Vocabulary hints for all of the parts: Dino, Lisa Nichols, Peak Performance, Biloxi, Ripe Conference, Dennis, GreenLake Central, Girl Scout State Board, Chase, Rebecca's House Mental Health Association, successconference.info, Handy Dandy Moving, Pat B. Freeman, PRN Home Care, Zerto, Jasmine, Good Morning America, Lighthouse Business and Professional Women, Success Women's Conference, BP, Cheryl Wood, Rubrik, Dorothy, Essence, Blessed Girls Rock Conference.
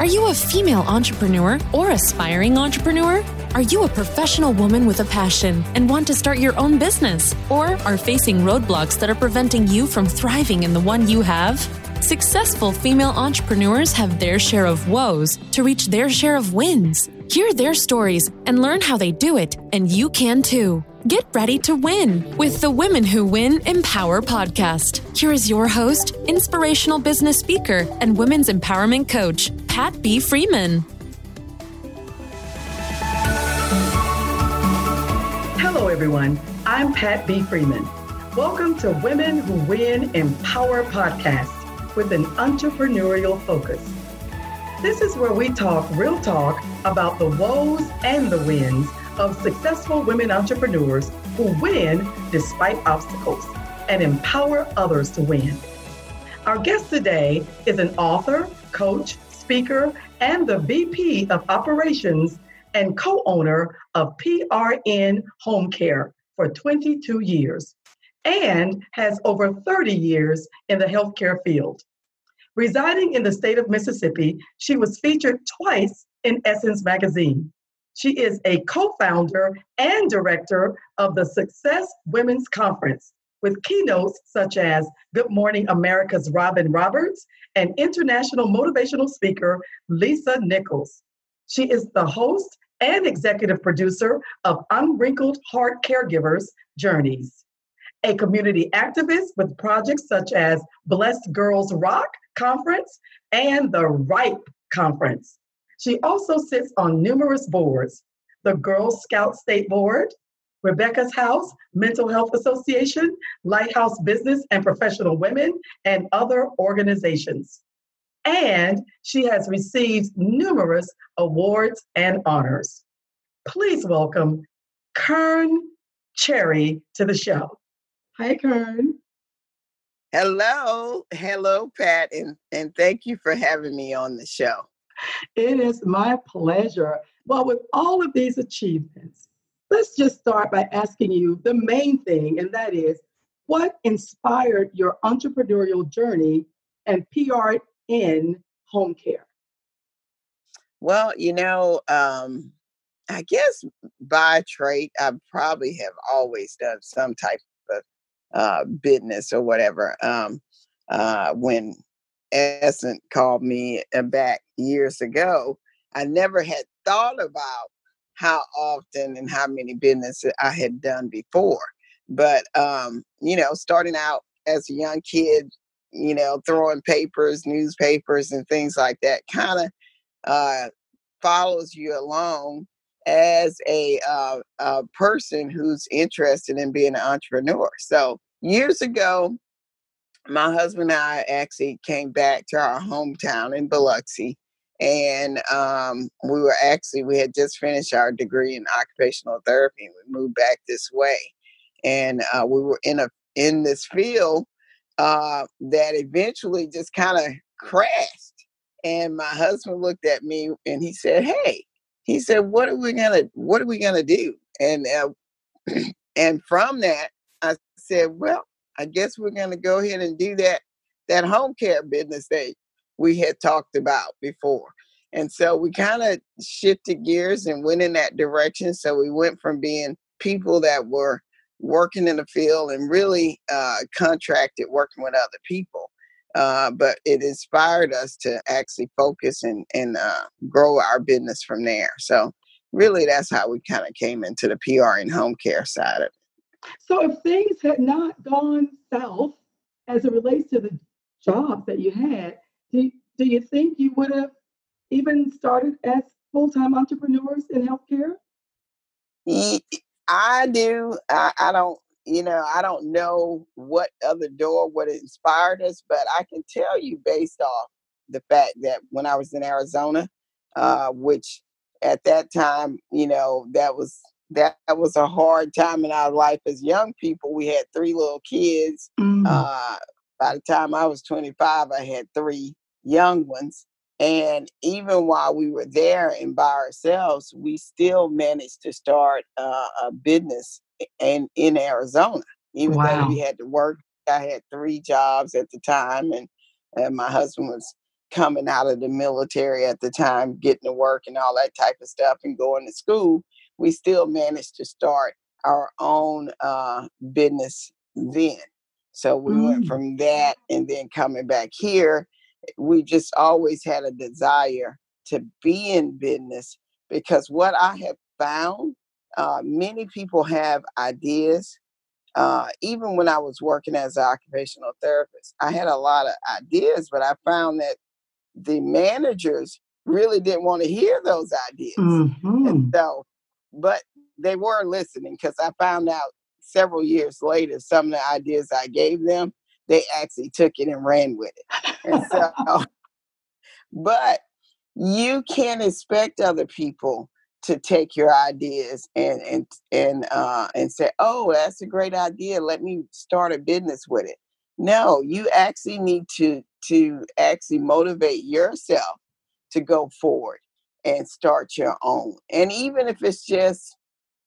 Are you a female entrepreneur or aspiring entrepreneur? Are you a professional woman with a passion and want to start your own business? Or are facing roadblocks that are preventing you from thriving in the one you have? Successful female entrepreneurs have their share of woes to reach their share of wins. Hear their stories and learn how they do it, and you can too. Get ready to win with the Women Who Win Empower podcast. Here is your host, inspirational business speaker, and women's empowerment coach, Pat B. Freeman. Hello, everyone. I'm Pat B. Freeman. Welcome to Women Who Win Empower podcast with an entrepreneurial focus. This is where we talk real talk about the woes and the wins of successful women entrepreneurs who win despite obstacles and empower others to win. Our guest today is an author, coach, speaker, and the VP of Operations and co-owner of PRN Home Care for 22 years and has over 30 years in the healthcare field. Residing in the state of Mississippi, she was featured twice in Essence magazine. She is a co-founder and director of the Success Women's Conference, with keynotes such as Good Morning America's Robin Roberts and international motivational speaker Lisa Nichols. She is the host and executive producer of Unwrapped Heart Caregivers Journeys, a community activist with projects such as Blessed Girls Rock Conference and the Ripe Conference. She also sits on numerous boards, the Girl Scout State Board, Rebecca's House Mental Health Association, Lighthouse Business and Professional Women, and other organizations. And she has received numerous awards and honors. Please welcome Kearn Cherry to the show. Hi, Kearn. Hello, Pat, and thank you for having me on the show. It is my pleasure. Well, with all of these achievements, let's just start by asking you the main thing, and that is, what inspired your entrepreneurial journey and PRN Home Care? Well, I guess by trade, I probably have always done some type of business or whatever. When Essence called me back years ago, I never had thought about how often and how many businesses I had done before. But, starting out as a young kid, throwing papers, newspapers and things like that kind of follows you along as a person who's interested in being an entrepreneur. So years ago, my husband and I actually came back to our hometown in Biloxi. And we had just finished our degree in occupational therapy, and we moved back this way. And we were in this field that eventually just kind of crashed. And my husband looked at me and he said, "Hey," he said, "What are we gonna do?" And and from that, I said, "Well, I guess we're gonna go ahead and do that home care business that we had talked about before." And so we kind of shifted gears and went in that direction. So we went from being people that were working in the field and really contracted working with other people. But it inspired us to actually focus and grow our business from there. So really, that's how we kind of came into the PRN Home Care side of it. So if things had not gone south as it relates to the job that you had, do you think you would have even started as full-time entrepreneurs in healthcare? I do. I don't know what other what inspired us, but I can tell you based off the fact that when I was in Arizona, which at that time, that was a hard time in our life as young people. We had three little kids. Mm-hmm. By the time I was 25, I had three young ones. And even while we were there and by ourselves, we still managed to start a business in Arizona. Even though we had to work, I had three jobs at the time, and my husband was coming out of the military at the time, getting to work and all that type of stuff and going to school, we still managed to start our own business then. So we went from that, and then coming back here, we just always had a desire to be in business, because what I have found, many people have ideas. Even when I was working as an occupational therapist, I had a lot of ideas, but I found that the managers really didn't want to hear those ideas. And so, but they were listening, because I found out several years later, some of the ideas I gave them, they actually took it and ran with it. And so, but you can't expect other people to take your ideas and say, oh, that's a great idea, let me start a business with it. No, you actually need to actually motivate yourself to go forward and start your own. And even if it's just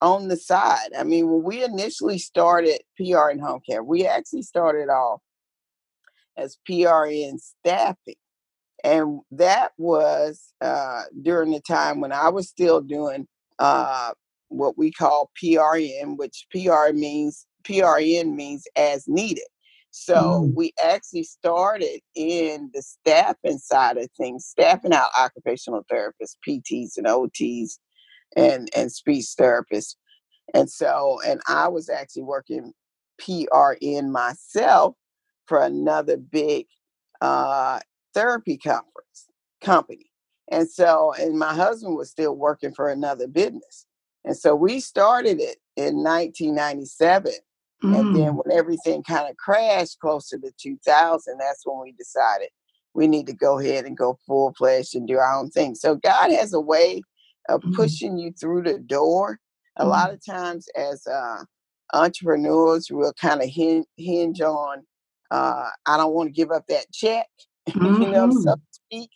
on the side. I mean, when we initially started PRN Home Care, we actually started off as PRN staffing. And that was during the time when I was still doing what we call PRN, which PRN means as needed. So we actually started in the staffing side of things, staffing out occupational therapists, PTs and OTs and speech therapists. And so, and I was actually working PRN myself for another big therapy company. And so, and my husband was still working for another business. And so we started it in 1997. And then when everything kind of crashed closer to 2000, that's when we decided we need to go ahead and go full-fledged and do our own thing. So God has a way of pushing you through the door. A lot of times as entrepreneurs, we'll kind of hinge on, I don't want to give up that check. You know, so to speak.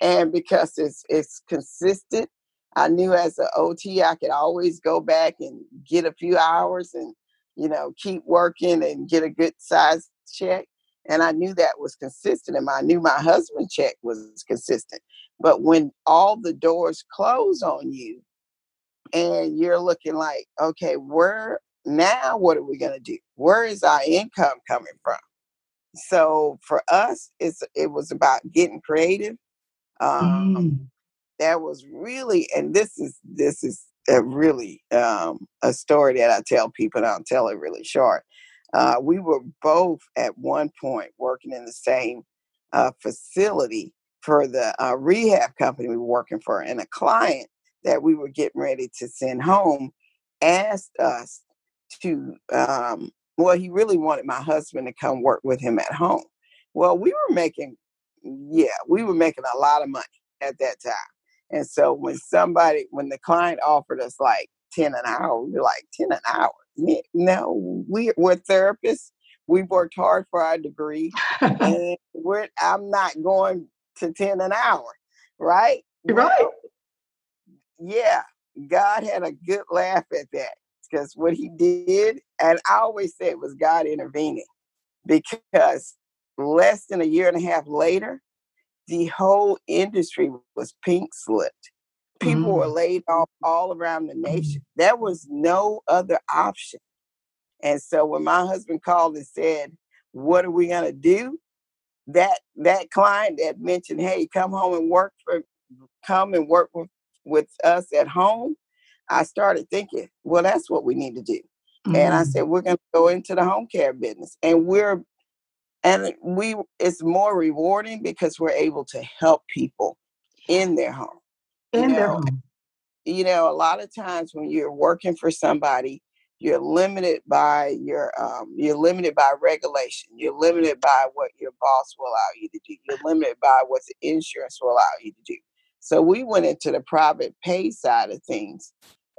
And because it's consistent, I knew as an OT, I could always go back and get a few hours and, you know, keep working and get a good size check. And I knew that was consistent. And I knew my husband's check was consistent. But when all the doors close on you and you're looking like, okay, now what are we going to do? Where is our income coming from? So for us, it was about getting creative. That was really, and this is a really a story that I tell people, and I'll tell it really short. We were both at one point working in the same facility for the rehab company we were working for, and a client that we were getting ready to send home asked us to. Well, he really wanted my husband to come work with him at home. Well, we were making a lot of money at that time. And so when the client offered us like 10 an hour, we were like, 10 an hour? No, we're therapists. We've worked hard for our degree. And I'm not going to 10 an hour, right? Right. Well, yeah, God had a good laugh at that. Because what he did, and I always say it was God intervening, because less than a year and a half later, the whole industry was pink slipped. People were laid off all around the nation. There was no other option. And so when my husband called and said, what are we going to do? That client that mentioned, hey, come and work with us at home. I started thinking, well, that's what we need to do. And I said, we're going to go into the home care business. And it's more rewarding because we're able to help people in their home. You know, a lot of times when you're working for somebody, you're limited by you're limited by regulation. You're limited by what your boss will allow you to do. You're limited by what the insurance will allow you to do. So we went into the private pay side of things,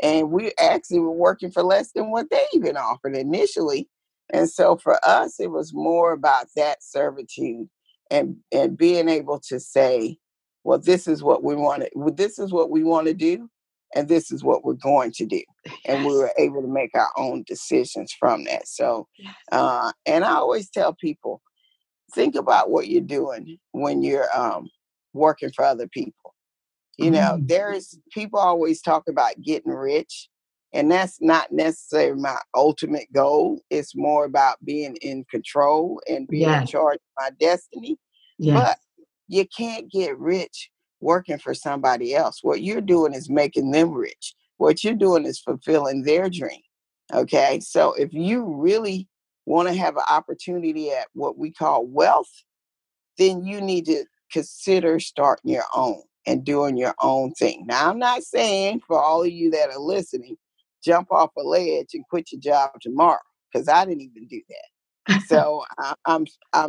and we actually were working for less than what they even offered initially. And so for us, it was more about that servitude and being able to say, well, this is what we want to, do, and this is what we're going to do. Yes. And we were able to make our own decisions from that. So, yes. And I always tell people, think about what you're doing when you're working for other people. You know, there's people always talk about getting rich, and that's not necessarily my ultimate goal. It's more about being in control and being in charge of my destiny. But you can't get rich working for somebody else. What you're doing is making them rich. What you're doing is fulfilling their dream. Okay. So if you really want to have an opportunity at what we call wealth, then you need to consider starting your own and doing your own thing. Now, I'm not saying for all of you that are listening, jump off a ledge and quit your job tomorrow, because I didn't even do that. So I'm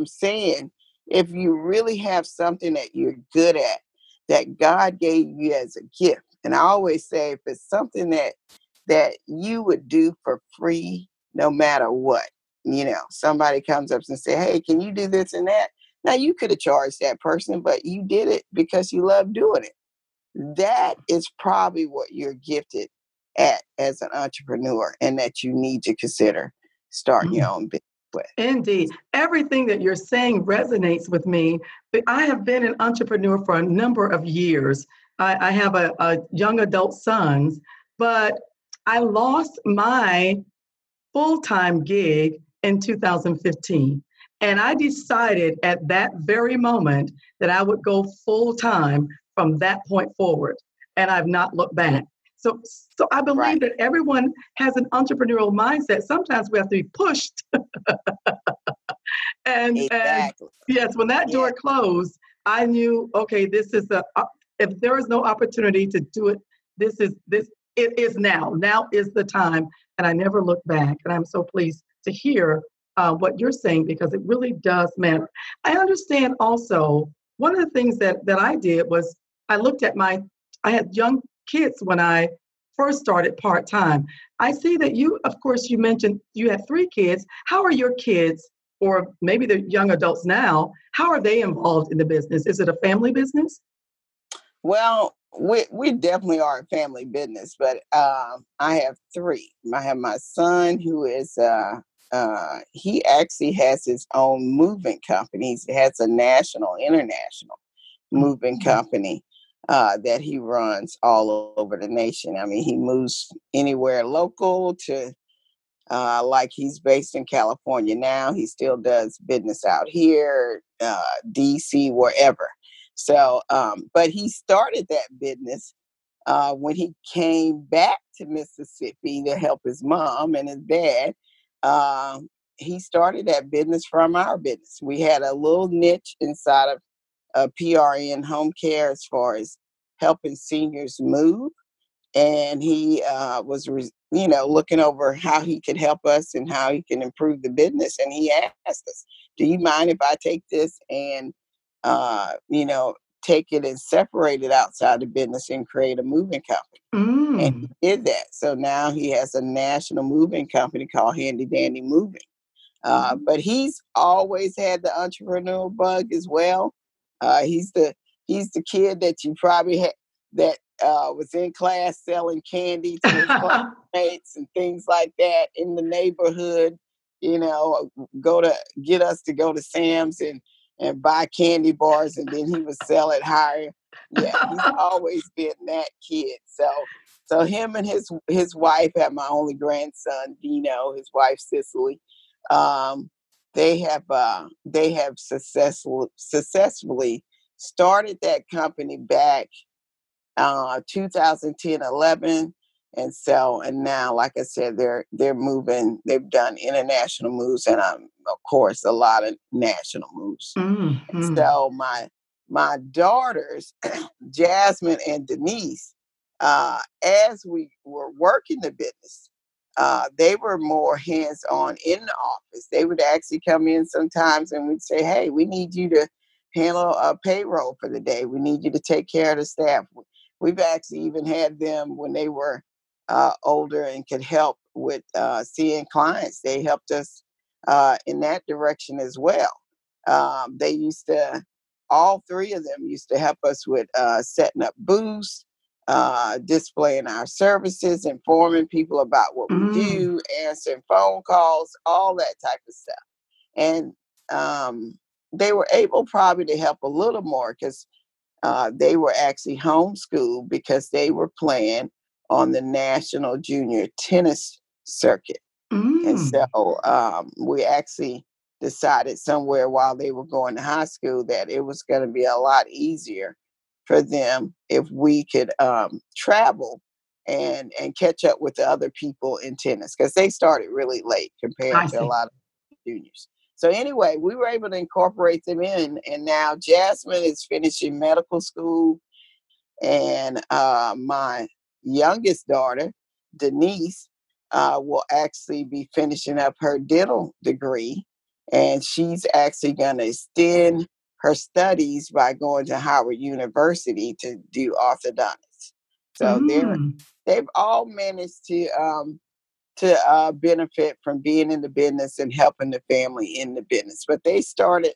saying if you really have something that you're good at, that God gave you as a gift. And I always say, if it's something that you would do for free, no matter what, you know, somebody comes up and say, hey, can you do this and that? Now, you could have charged that person, but you did it because you love doing it. That is probably what you're gifted at as an entrepreneur, and that you need to consider starting your own business with. Indeed. Everything that you're saying resonates with me. But I have been an entrepreneur for a number of years. I have a young adult son, but I lost my full-time gig in 2015. And I decided at that very moment that I would go full-time from that point forward. And I've not looked back. So I believe that everyone has an entrepreneurial mindset. Sometimes we have to be pushed. And yes, when that door closed, I knew, okay, this is if there is no opportunity to do it, it is now. Now is the time. And I never looked back. And I'm so pleased to hear what you're saying, because it really does matter. I understand also, one of the things that I did was I looked at I had young kids when I first started part-time. I see that you mentioned you had 3 kids. How are your kids, or maybe they're young adults now, how are they involved in the business? Is it a family business? Well, we definitely are a family business, but I have 3. I have my son who is... he actually has his own moving company. He has a international moving company that he runs all over the nation. I mean, he moves anywhere local to, like he's based in California now. He still does business out here, DC, wherever. So, but he started that business when he came back to Mississippi to help his mom and his dad. He started that business from our business. We had a little niche inside of PRN Home Care as far as helping seniors move. And he was, looking over how he could help us and how he can improve the business. And he asked us, do you mind if I take this and, take it and separate it outside the business and create a moving company? And he did that. So now he has a national moving company called Handy Dandy Moving. But he's always had the entrepreneurial bug as well. He's the kid that you probably had that was in class selling candy to his classmates and things like that in the neighborhood. Get us to go to Sam's and buy candy bars, and then he would sell it higher. Yeah, he's always been that kid. So him and his wife have my only grandson, Dino, his wife, Cicely. They have successfully started that company back 2010, 11. And so, and now, like I said, they're moving. They've done international moves, and of course, a lot of national moves. Mm-hmm. So my daughters, Jasmine and Denise, as we were working the business, they were more hands-on in the office. They would actually come in sometimes, and we'd say, "Hey, we need you to handle a payroll for the day. We need you to take care of the staff." We've actually even had them when they were older and could help with seeing clients. They helped us in that direction as well. All 3 of them used to help us with setting up booths, displaying our services, informing people about what we do, answering phone calls, all that type of stuff. And they were able probably to help a little more because They were actually homeschooled because they were playing on the national junior tennis circuit. And so we actually decided somewhere while they were going to high school that it was going to be a lot easier for them if we could travel and catch up with the other people in tennis, because they started really late compared to a lot of juniors. So anyway, we were able to incorporate them in. And now Jasmine is finishing medical school. And my youngest daughter, Denise, will actually be finishing up her dental degree. And she's actually going to extend her studies by going to Howard University to do orthodontics. So they've all managed to benefit from being in the business and helping the family in the business. But they started,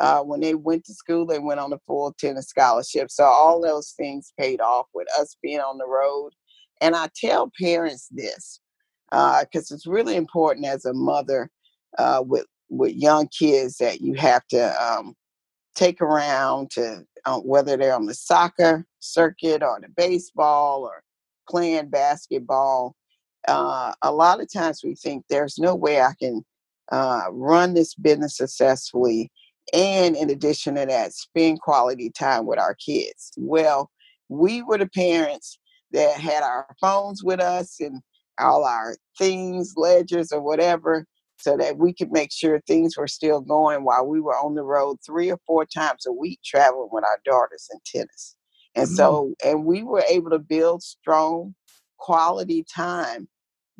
when they went to school, they went on a full tennis scholarship. So all those things paid off with us being on the road. And I tell parents this, because it's really important as a mother with young kids that you have to take around to, whether they're on the soccer circuit or the baseball or playing basketball. A lot of times we think there's no way I can run this business successfully. And in addition to that, spend quality time with our kids. Well, we were the parents that had our phones with us and all our things, ledgers or whatever, so that we could make sure things were still going while we were on the road 3 or 4 times a week traveling with our daughters in tennis. And so, and we were able to build strong quality time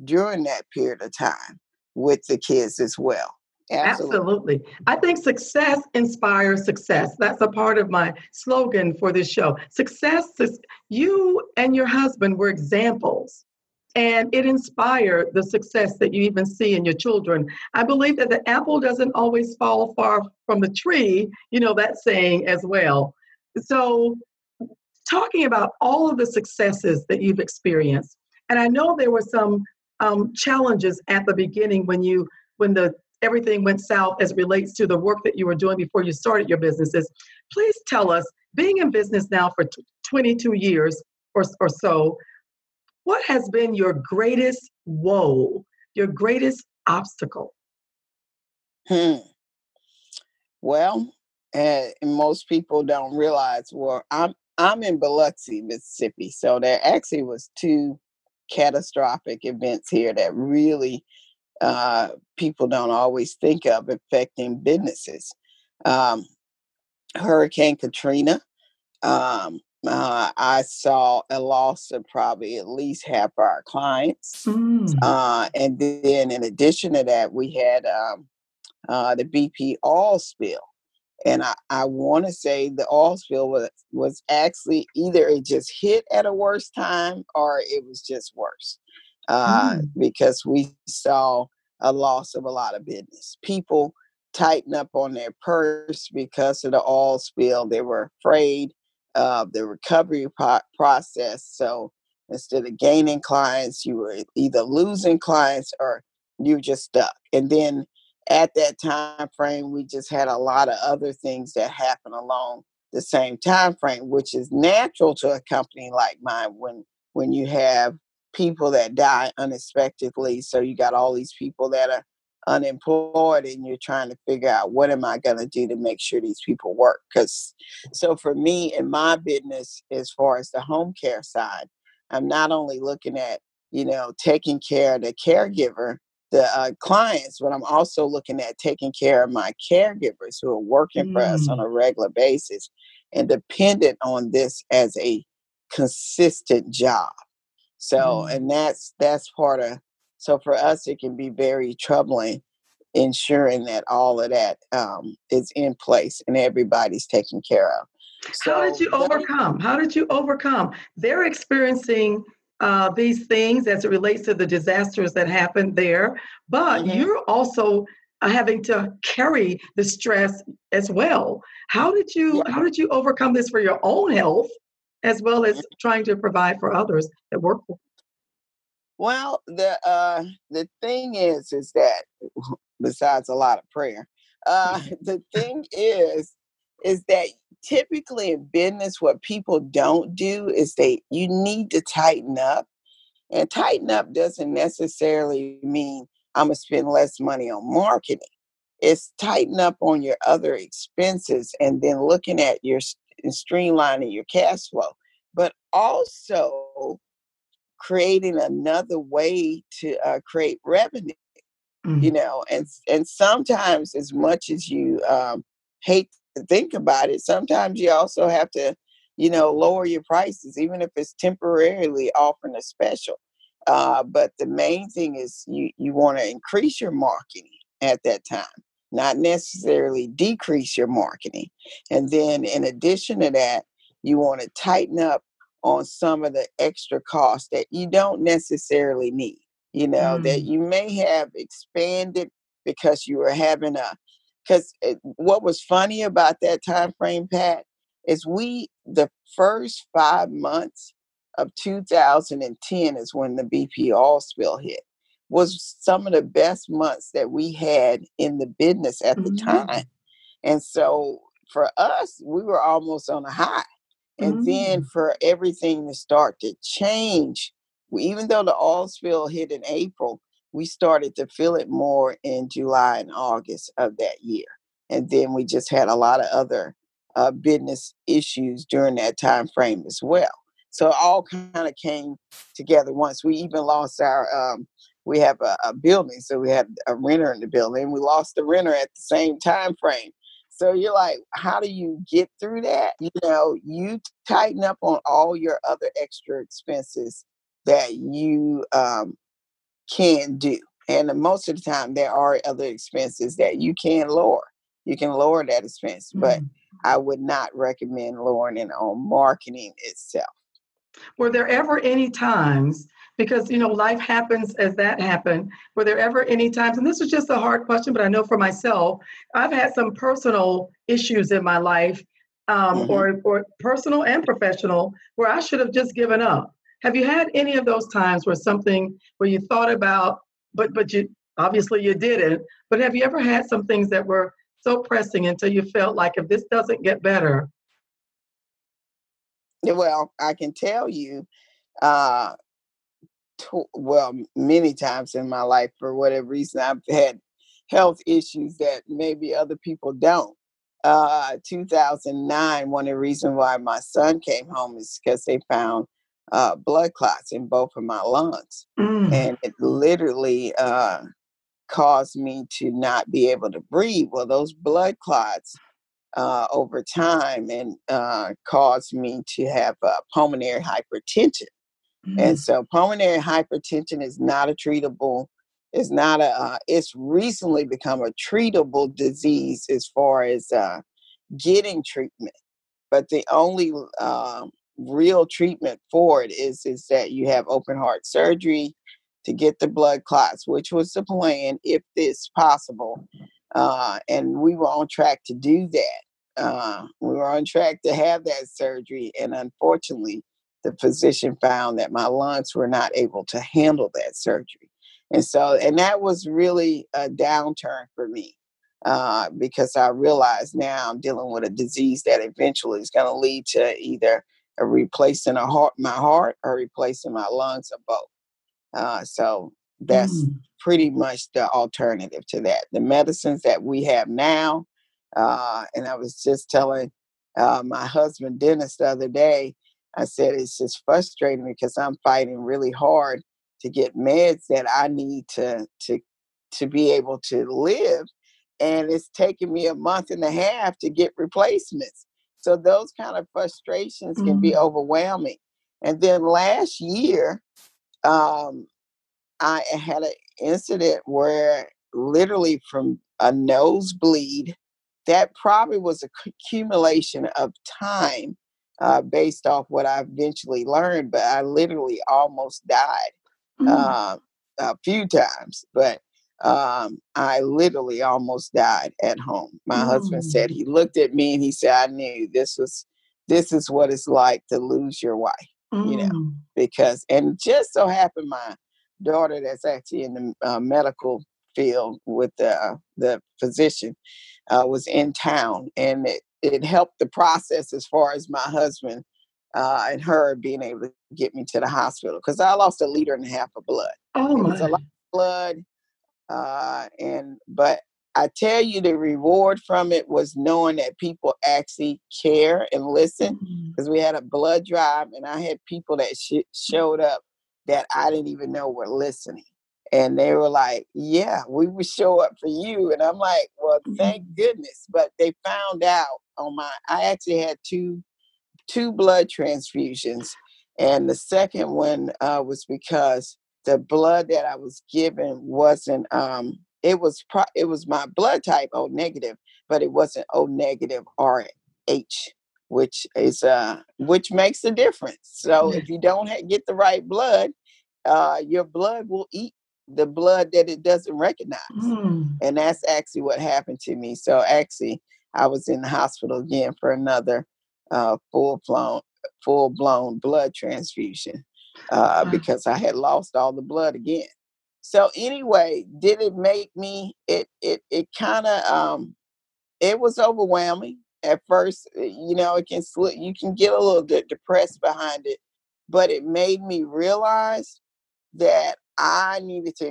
during that period of time with the kids as well. Absolutely. I think success inspires success. That's a part of my slogan for this show. Success is, you and your husband were examples, and it inspired the success that you even see in your children. I believe that the apple doesn't always fall far from the tree. You know that saying as well. So talking about all of the successes that you've experienced, and I know there were some challenges at the beginning when everything went south as it relates to the work that you were doing before you started your businesses. Please tell us, being in business now for 22 years or so, what has been your greatest woe, your greatest obstacle? Well, most people don't realize, well, I'm in Biloxi, Mississippi, so there actually was 2 catastrophic events here that really people don't always think of affecting businesses. Hurricane Katrina, I saw a loss of probably at least half of our clients. And then in addition to that, we had the BP oil spill. And I want to say the oil spill was actually either it just hit at a worse time or it was just worse because we saw a loss of a lot of business. People tighten up on their purse because of the oil spill. They were afraid of the recovery process. So instead of gaining clients, you were either losing clients or you were just stuck. And then at that time frame, we just had a lot of other things that happen along the same time frame, which is natural to a company like mine when you have people that die unexpectedly. So you got all these people that are unemployed and you're trying to figure out, what am I going to do to make sure these people work? So for me in my business, as far as the home care side, I'm not only looking at, taking care of the caregiver, the clients, but I'm also looking at taking care of my caregivers who are working for us on a regular basis and dependent on this as a consistent job. So, and that's part of, so for us, it can be very troubling ensuring that all of that is in place and everybody's taken care of. So, how did you overcome? They're experiencing these things as it relates to the disasters that happened there, but you're also having to carry the stress as well. How did you overcome this for your own health as well as trying to provide for others that work for? Well, the thing is that besides a lot of prayer, the thing is is that typically in business, what people don't do is you need to tighten up. And tighten up doesn't necessarily mean I'm going to spend less money on marketing. It's tighten up on your other expenses and then looking at your streamlining your cash flow, but also creating another way to create revenue, mm-hmm. you know, and sometimes as much as you hate to think about it, sometimes you also have to, you know, lower your prices, even if it's temporarily offering a special. But the main thing is you want to increase your marketing at that time, not necessarily decrease your marketing. And then in addition to that, you want to tighten up on some of the extra costs that you don't necessarily need, you know, that you may have expanded because you were having because what was funny about that time frame, Pat, is the first 5 months of 2010 is when the BP oil spill hit, was some of the best months that we had in the business at the mm-hmm. time. And so for us, we were almost on a high. And mm-hmm. then for everything to start to change, even though the oil spill hit in April, we started to feel it more in July and August of that year. And then we just had a lot of other business issues during that time frame as well. So it all kind of came together once. We even lost our we have a building, so we had a renter in the building. We lost the renter at the same time frame. So you're like, how do you get through that? You know, you tighten up on all your other extra expenses that you can do. And most of the time, there are other expenses that you can lower. You can lower that expense, mm-hmm. but I would not recommend lowering it on marketing itself. Were there ever any times, because, you know, life happens as that happened, were there ever any times, and this is just a hard question, but I know for myself, I've had some personal issues in my life, mm-hmm. or personal and professional, where I should have just given up. Have you had any of those times where you thought about, but you obviously you didn't, but have you ever had some things that were so pressing until you felt like, if this doesn't get better? Well, I can tell you, many times in my life, for whatever reason, I've had health issues that maybe other people don't. 2009, one of the reasons why my son came home is because they found blood clots in both of my lungs. Mm. And it literally caused me to not be able to breathe. Well, those blood clots over time and caused me to have pulmonary hypertension. Mm-hmm. And so pulmonary hypertension is not a treatable, it's recently become a treatable disease as far as getting treatment. But the only real treatment for it is that you have open heart surgery to get the blood clots, which was the plan if it's possible. And we were on track to do that. We were on track to have that surgery. And unfortunately, the physician found that my lungs were not able to handle that surgery. And that was really a downturn for me because I realized now I'm dealing with a disease that eventually is going to lead to either replacing my heart or replacing my lungs, or both. So that's pretty much the alternative to that. The medicines that we have now, and I was just telling my husband, Dennis, the other day, I said, it's just frustrating because I'm fighting really hard to get meds that I need to be able to live. And it's taking me a month and a half to get replacements. So those kind of frustrations can be overwhelming. And then last year, I had an incident where literally from a nosebleed, that probably was an accumulation of time based off what I eventually learned, but I literally almost died a few times. But I literally almost died at home. My husband said, he looked at me and he said, I knew this is what it's like to lose your wife. You know, because, and just so happened my daughter that's actually in the medical field with the physician was in town, and it helped the process as far as my husband and her being able to get me to the hospital, because I lost 1.5 liters of blood. Oh my! It was a lot of blood, but I tell you, the reward from it was knowing that people actually care and listen, because we had a blood drive and I had people that showed up that I didn't even know were listening. And they were like, yeah, we would show up for you. And I'm like, well, thank goodness. But they found out on I actually had two blood transfusions. And the second one was because the blood that I was given wasn't, it was my blood type O negative, but it wasn't O negative RH, which makes a difference. So if you don't get the right blood, your blood will eat the blood that it doesn't recognize. And that's actually what happened to me. So actually, I was in the hospital again for another full blown blood transfusion because I had lost all the blood again. So anyway, did it make me, it kind of, it was overwhelming at first. You know, it can slip, you can get a little bit depressed behind it, but it made me realize that I needed to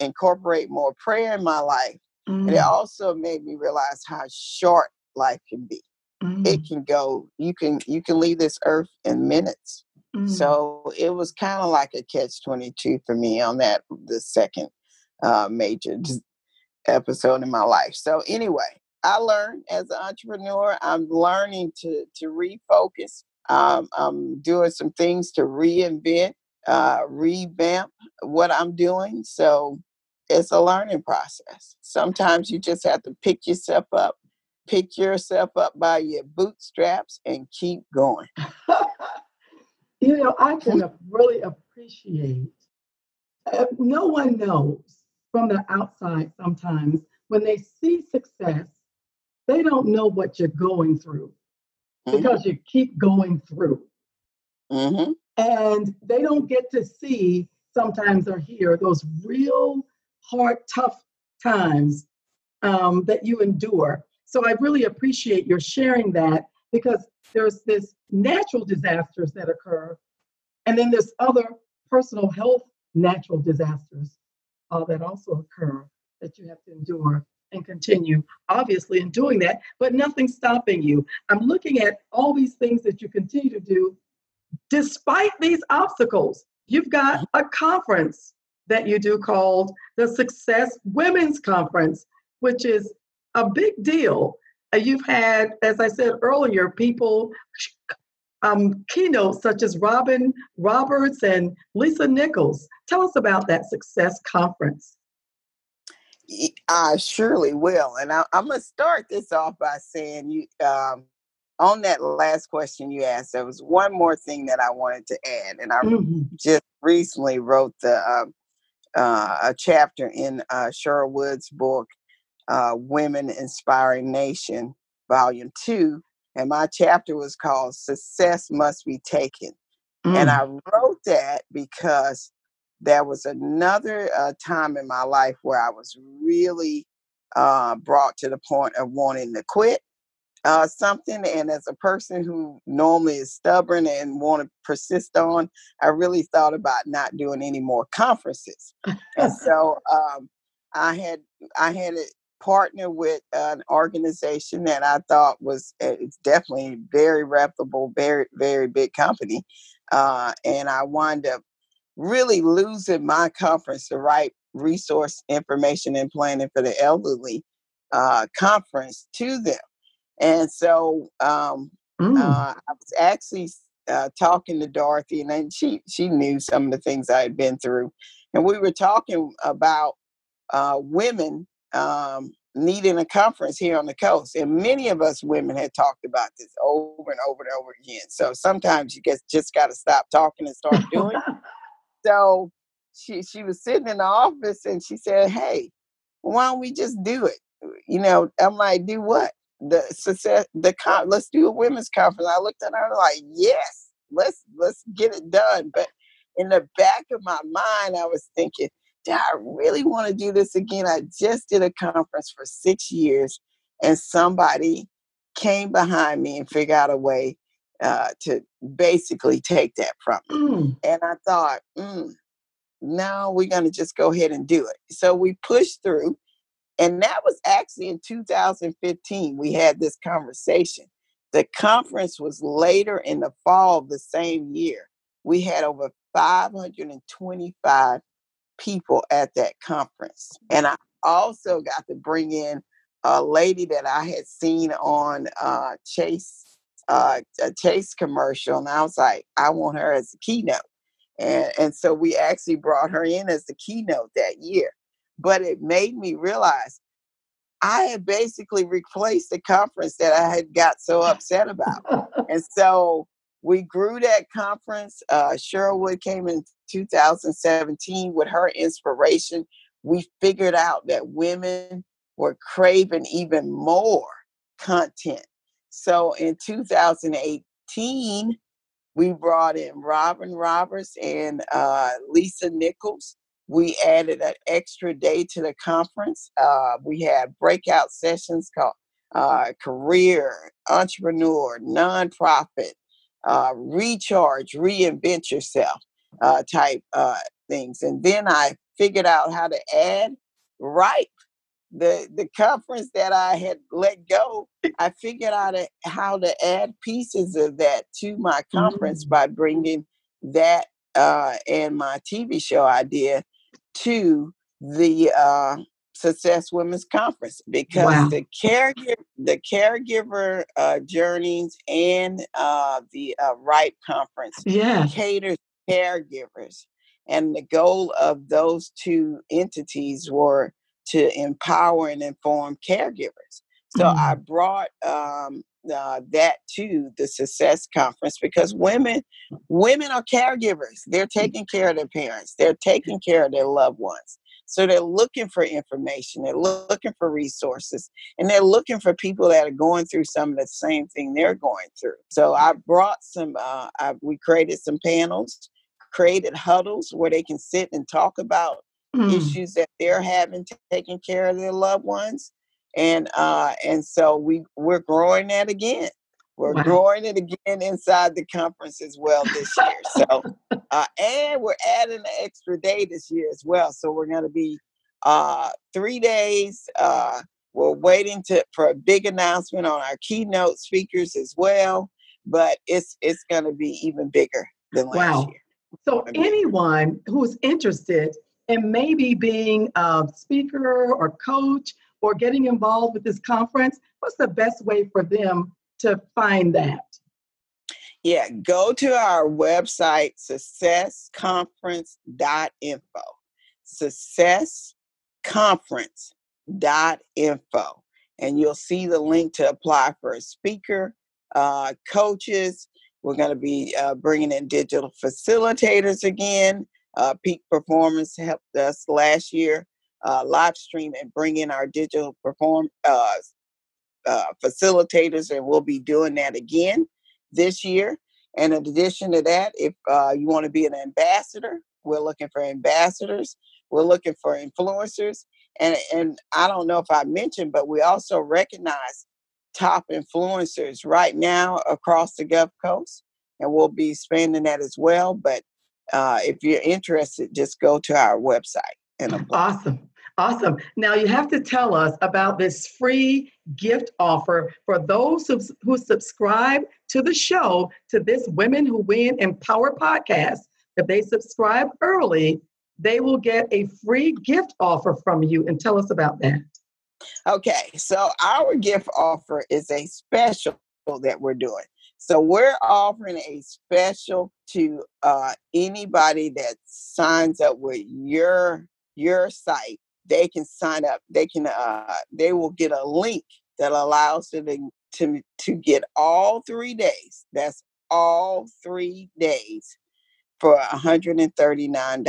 incorporate more prayer in my life. And it also made me realize how short life can be. It can go, you can leave this earth in minutes. So it was kind of like a catch-22 for me on the second major episode in my life. So anyway, I learned as an entrepreneur. I'm learning to refocus. I'm doing some things to reinvent, revamp what I'm doing. So it's a learning process. Sometimes you just have to pick yourself up by your bootstraps and keep going. You know, I can really appreciate, no one knows from the outside sometimes, when they see success, they don't know what you're going through because you keep going through. And they don't get to see sometimes or hear those real hard, tough times that you endure. So I really appreciate your sharing that, because there's this natural disasters that occur, and then there's other personal health natural disasters that also occur that you have to endure and continue, obviously, in doing that, but nothing's stopping you. I'm looking at all these things that you continue to do despite these obstacles. You've got a conference that you do called the Success Women's Conference, which is a big deal. You've had, as I said earlier, people, keynotes such as Robin Roberts and Lisa Nichols. Tell us about that Success Conference. I surely will. And I'm going to start this off by saying, on that last question you asked, there was one more thing that I wanted to add. And I just recently wrote a chapter in Cheryl Wood's book, Women Inspiring Nation, Volume 2, and my chapter was called Success Must Be Taken. And I wrote that because there was another time in my life where I was really brought to the point of wanting to quit something, and as a person who normally is stubborn and want to persist on, I really thought about not doing any more conferences. And so I had it partner with an organization that I thought was, it's definitely very reputable, very, very big company. And I wound up really losing my conference, the Ripe Resource Information and Planning for the Elderly conference, to them. And so I was actually talking to Dorothy, and then she knew some of the things I had been through. And we were talking about women needing a conference here on the coast. And many of us women had talked about this over and over and over again. So sometimes you just got to stop talking and start doing it. So she was sitting in the office and she said, hey, why don't we just do it? You know, I'm like, do what? Let's do a women's conference. I looked at her and I was like, yes, let's get it done. But in the back of my mind, I was thinking, I really want to do this again. I just did a conference for 6 years, and somebody came behind me and figured out a way to basically take that from me. And I thought, no, we're going to just go ahead and do it. So we pushed through. And that was actually in 2015. We had this conversation. The conference was later in the fall of the same year. We had over 525 people at that conference. And I also got to bring in a lady that I had seen on Chase commercial. And I was like, I want her as the keynote. And so we actually brought her in as the keynote that year. But it made me realize I had basically replaced the conference that I had got so upset about. And so we grew that conference. Cheryl Wood came in 2017 with her inspiration. We figured out that women were craving even more content. So in 2018, we brought in Robin Roberts and Lisa Nichols. We added an extra day to the conference. We had breakout sessions called Career, Entrepreneur, Nonprofit, Recharge, Reinvent Yourself type things. And then I figured out how to add Ripe, the conference that I had let go. I figured out how to add pieces of that to my conference by bringing that and my TV show idea to the Success Women's Conference, because the caregiver journeys and the Ripe Conference caters to caregivers. And the goal of those two entities were to empower and inform caregivers. So I brought that to the Success Conference, because women are caregivers. They're taking care of their parents. They're taking care of their loved ones. So they're looking for information. They're looking for resources, and they're looking for people that are going through some of the same thing they're going through. So I brought some, we created some panels, created huddles where they can sit and talk about issues that they're having, taking care of their loved ones. And so we're growing that again. We're growing it again inside the conference as well this year. So, and we're adding an extra day this year as well. So we're going to be 3 days. We're waiting for a big announcement on our keynote speakers as well. But it's going to be even bigger than last year. So anyone who's interested in maybe being a speaker or coach, or getting involved with this conference, what's the best way for them to find that? Yeah, go to our website, successconference.info. Successconference.info. And you'll see the link to apply for a speaker, coaches. We're going to be bringing in digital facilitators again. Peak Performance helped us last year live stream and bring in our digital facilitators, and we'll be doing that again this year. And in addition to that, if you want to be an ambassador, we're looking for ambassadors. We're looking for influencers. And I don't know if I mentioned, but we also recognize top influencers right now across the Gulf Coast, and we'll be expanding that as well. But if you're interested, just go to our website. Awesome. Now you have to tell us about this free gift offer for those who subscribe to the show, to this Women Who Win Empower podcast. If they subscribe early, they will get a free gift offer from you. And tell us about that. Okay. So our gift offer is a special that we're doing. So we're offering a special to anybody that signs up with your site. They can sign up. They will get a link that allows them to get all 3 days. That's all 3 days for $139.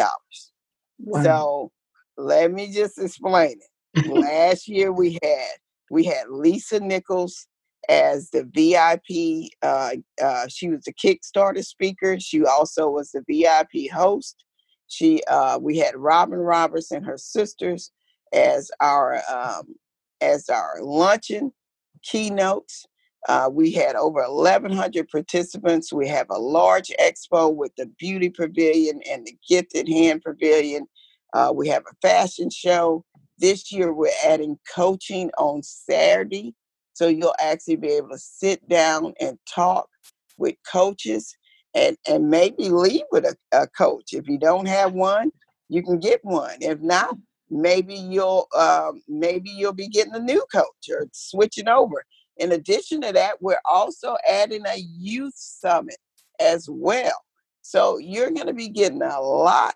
Wow. So let me just explain it. Last year we had Lisa Nichols as the VIP. She was the Kickstarter speaker. She also was the VIP host. We had Robin Roberts and her sisters as our luncheon keynotes. We had over 1,100 participants. We have a large expo with the beauty pavilion and the gifted hand pavilion. We have a fashion show. This year, we're adding coaching on Saturday. So you'll actually be able to sit down and talk with coaches and maybe leave with a coach. If you don't have one, you can get one. If not, maybe you'll be getting a new coach or switching over. In addition to that, we're also adding a youth summit as well. So you're going to be getting a lot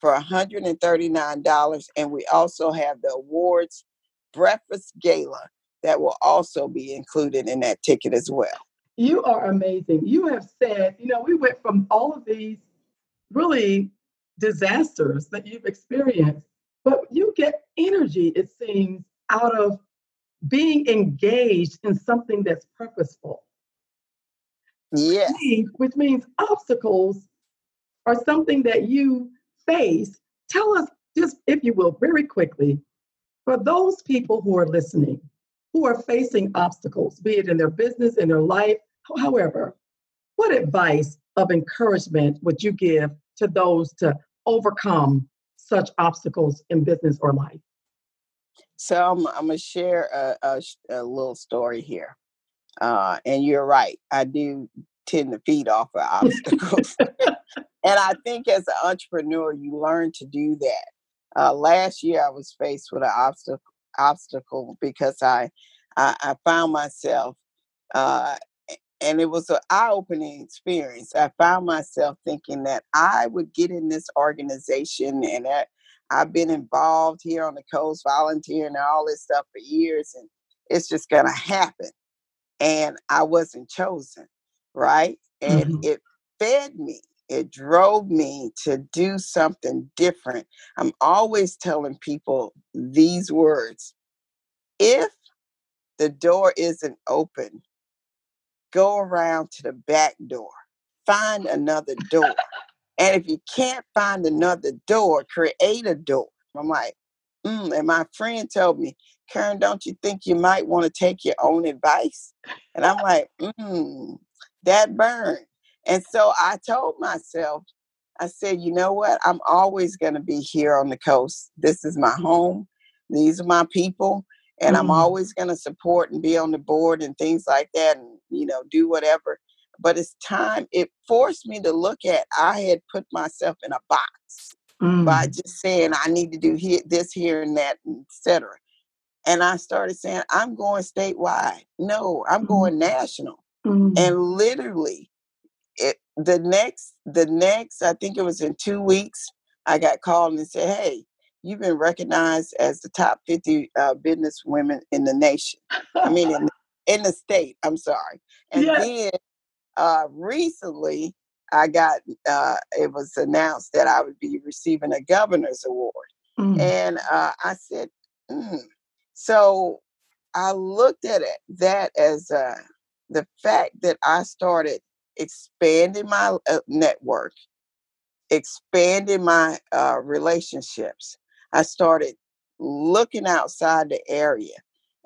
for $139. And we also have the awards breakfast gala that will also be included in that ticket as well. You are amazing. You have said, we went from all of these really disasters that you've experienced, but you get energy, it seems, out of being engaged in something that's purposeful. Yes. Which means obstacles are something that you face. Tell us, just if you will, very quickly, for those people who are listening, who are facing obstacles, be it in their business, in their life, however, what advice of encouragement would you give to those to overcome such obstacles in business or life? So I'm going to share a little story here. And you're right. I do tend to feed off of obstacles. And I think as an entrepreneur, you learn to do that. Last year, I was faced with an obstacle because I found myself, and it was an eye-opening experience. I found myself thinking that I would get in this organization, and that I've been involved here on the coast, volunteering and all this stuff for years, and it's just going to happen. And I wasn't chosen, right? And It fed me. It drove me to do something different. I'm always telling people these words. If the door isn't open, go around to the back door. Find another door. And if you can't find another door, create a door. I'm like, and my friend told me, Kearn, don't you think you might want to take your own advice? And I'm like, that burned. And so I told myself, I said, you know what? I'm always going to be here on the coast. This is my home. These are my people. And I'm always going to support and be on the board and things like that and, do whatever. But it's time. It forced me to look at, I had put myself in a box by just saying I need to do this, here, and that, et cetera. And I started saying, I'm going statewide. No, I'm going national. And literally, the next, I think it was in 2 weeks, I got called and said, hey, you've been recognized as the top 50 business women in the nation. I mean, in the state, I'm sorry. And then recently I got, it was announced that I would be receiving a governor's award. And I said, So I looked at it, that as the fact that I started expanding my network, expanding my relationships. I started looking outside the area,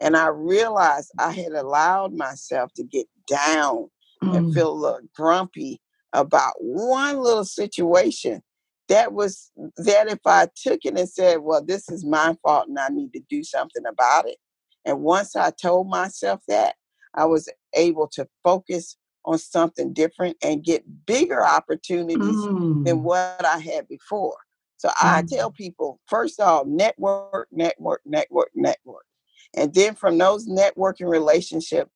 and I realized I had allowed myself to get down and feel a little grumpy about one little situation that if I took it and said, well, this is my fault and I need to do something about it. And once I told myself that, I was able to focus on something different and get bigger opportunities than what I had before. So I tell people, first of all, network, network, network, network. And then from those networking relationships,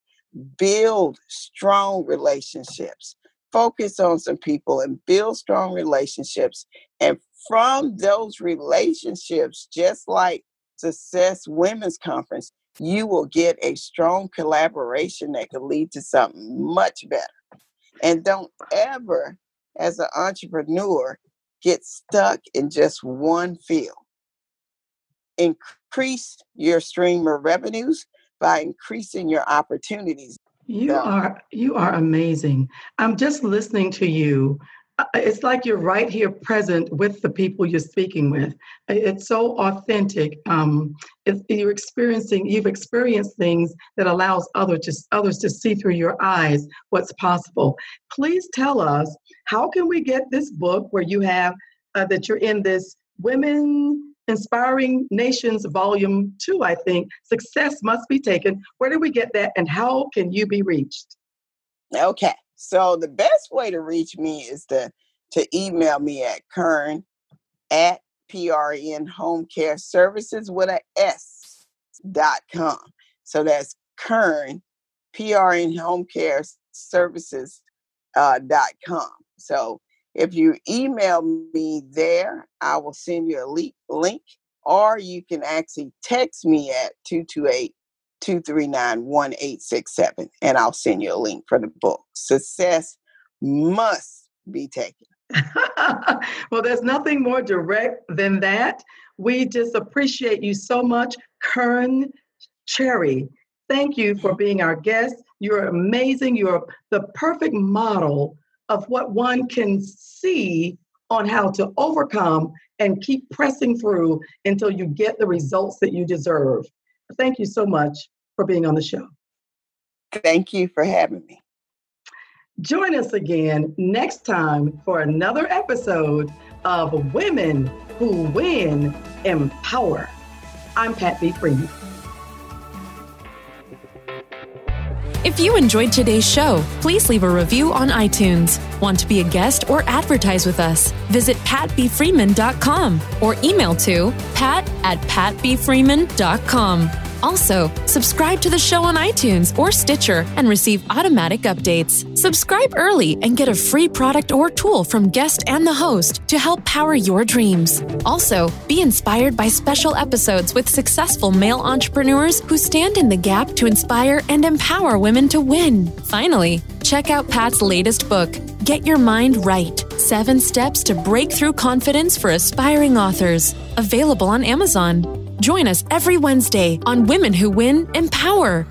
build strong relationships. Focus on some people and build strong relationships. And from those relationships, just like Success Women's Conference, you will get a strong collaboration that could lead to something much better. And don't ever, as an entrepreneur, get stuck in just one field. Increase your stream of revenues by increasing your opportunities. You are amazing. I'm just listening to you It's like you're right here present with the people you're speaking with. It's so authentic. You've experienced things that allows others to see through your eyes what's possible. Please tell us, how can we get this book where you have that you're in this Women Inspiring Nations Volume 2, I think, Success Must Be Taken. Where do we get that and how can you be reached? Okay. So the best way to reach me is to email me at Kearn@PRNHomeCareServices.com. So that's Kearn, PRNHomeCareServices.com. So if you email me there, I will send you a link, or you can actually text me at 228-239-1867, and I'll send you a link for the book. Success Must Be Taken. Well, there's nothing more direct than that. We just appreciate you so much, Kearn Cherry. Thank you for being our guest. You're amazing. You're the perfect model of what one can see on how to overcome and keep pressing through until you get the results that you deserve. Thank you so much for being on the show. Thank you for having me. Join us again next time for another episode of Women Who Win Empower. I'm Pat B. Freeman. If you enjoyed today's show, please leave a review on iTunes. Want to be a guest or advertise with us? Visit patbfreeman.com or email to pat@patbfreeman.com. Also, subscribe to the show on iTunes or Stitcher and receive automatic updates. Subscribe early and get a free product or tool from guest and the host to help power your dreams. Also, be inspired by special episodes with successful male entrepreneurs who stand in the gap to inspire and empower women to win. Finally, check out Pat's latest book, Get Your Mind Right: 7 Steps to Breakthrough Confidence for Aspiring Authors, available on Amazon. Join us every Wednesday on Women Who Win Empower.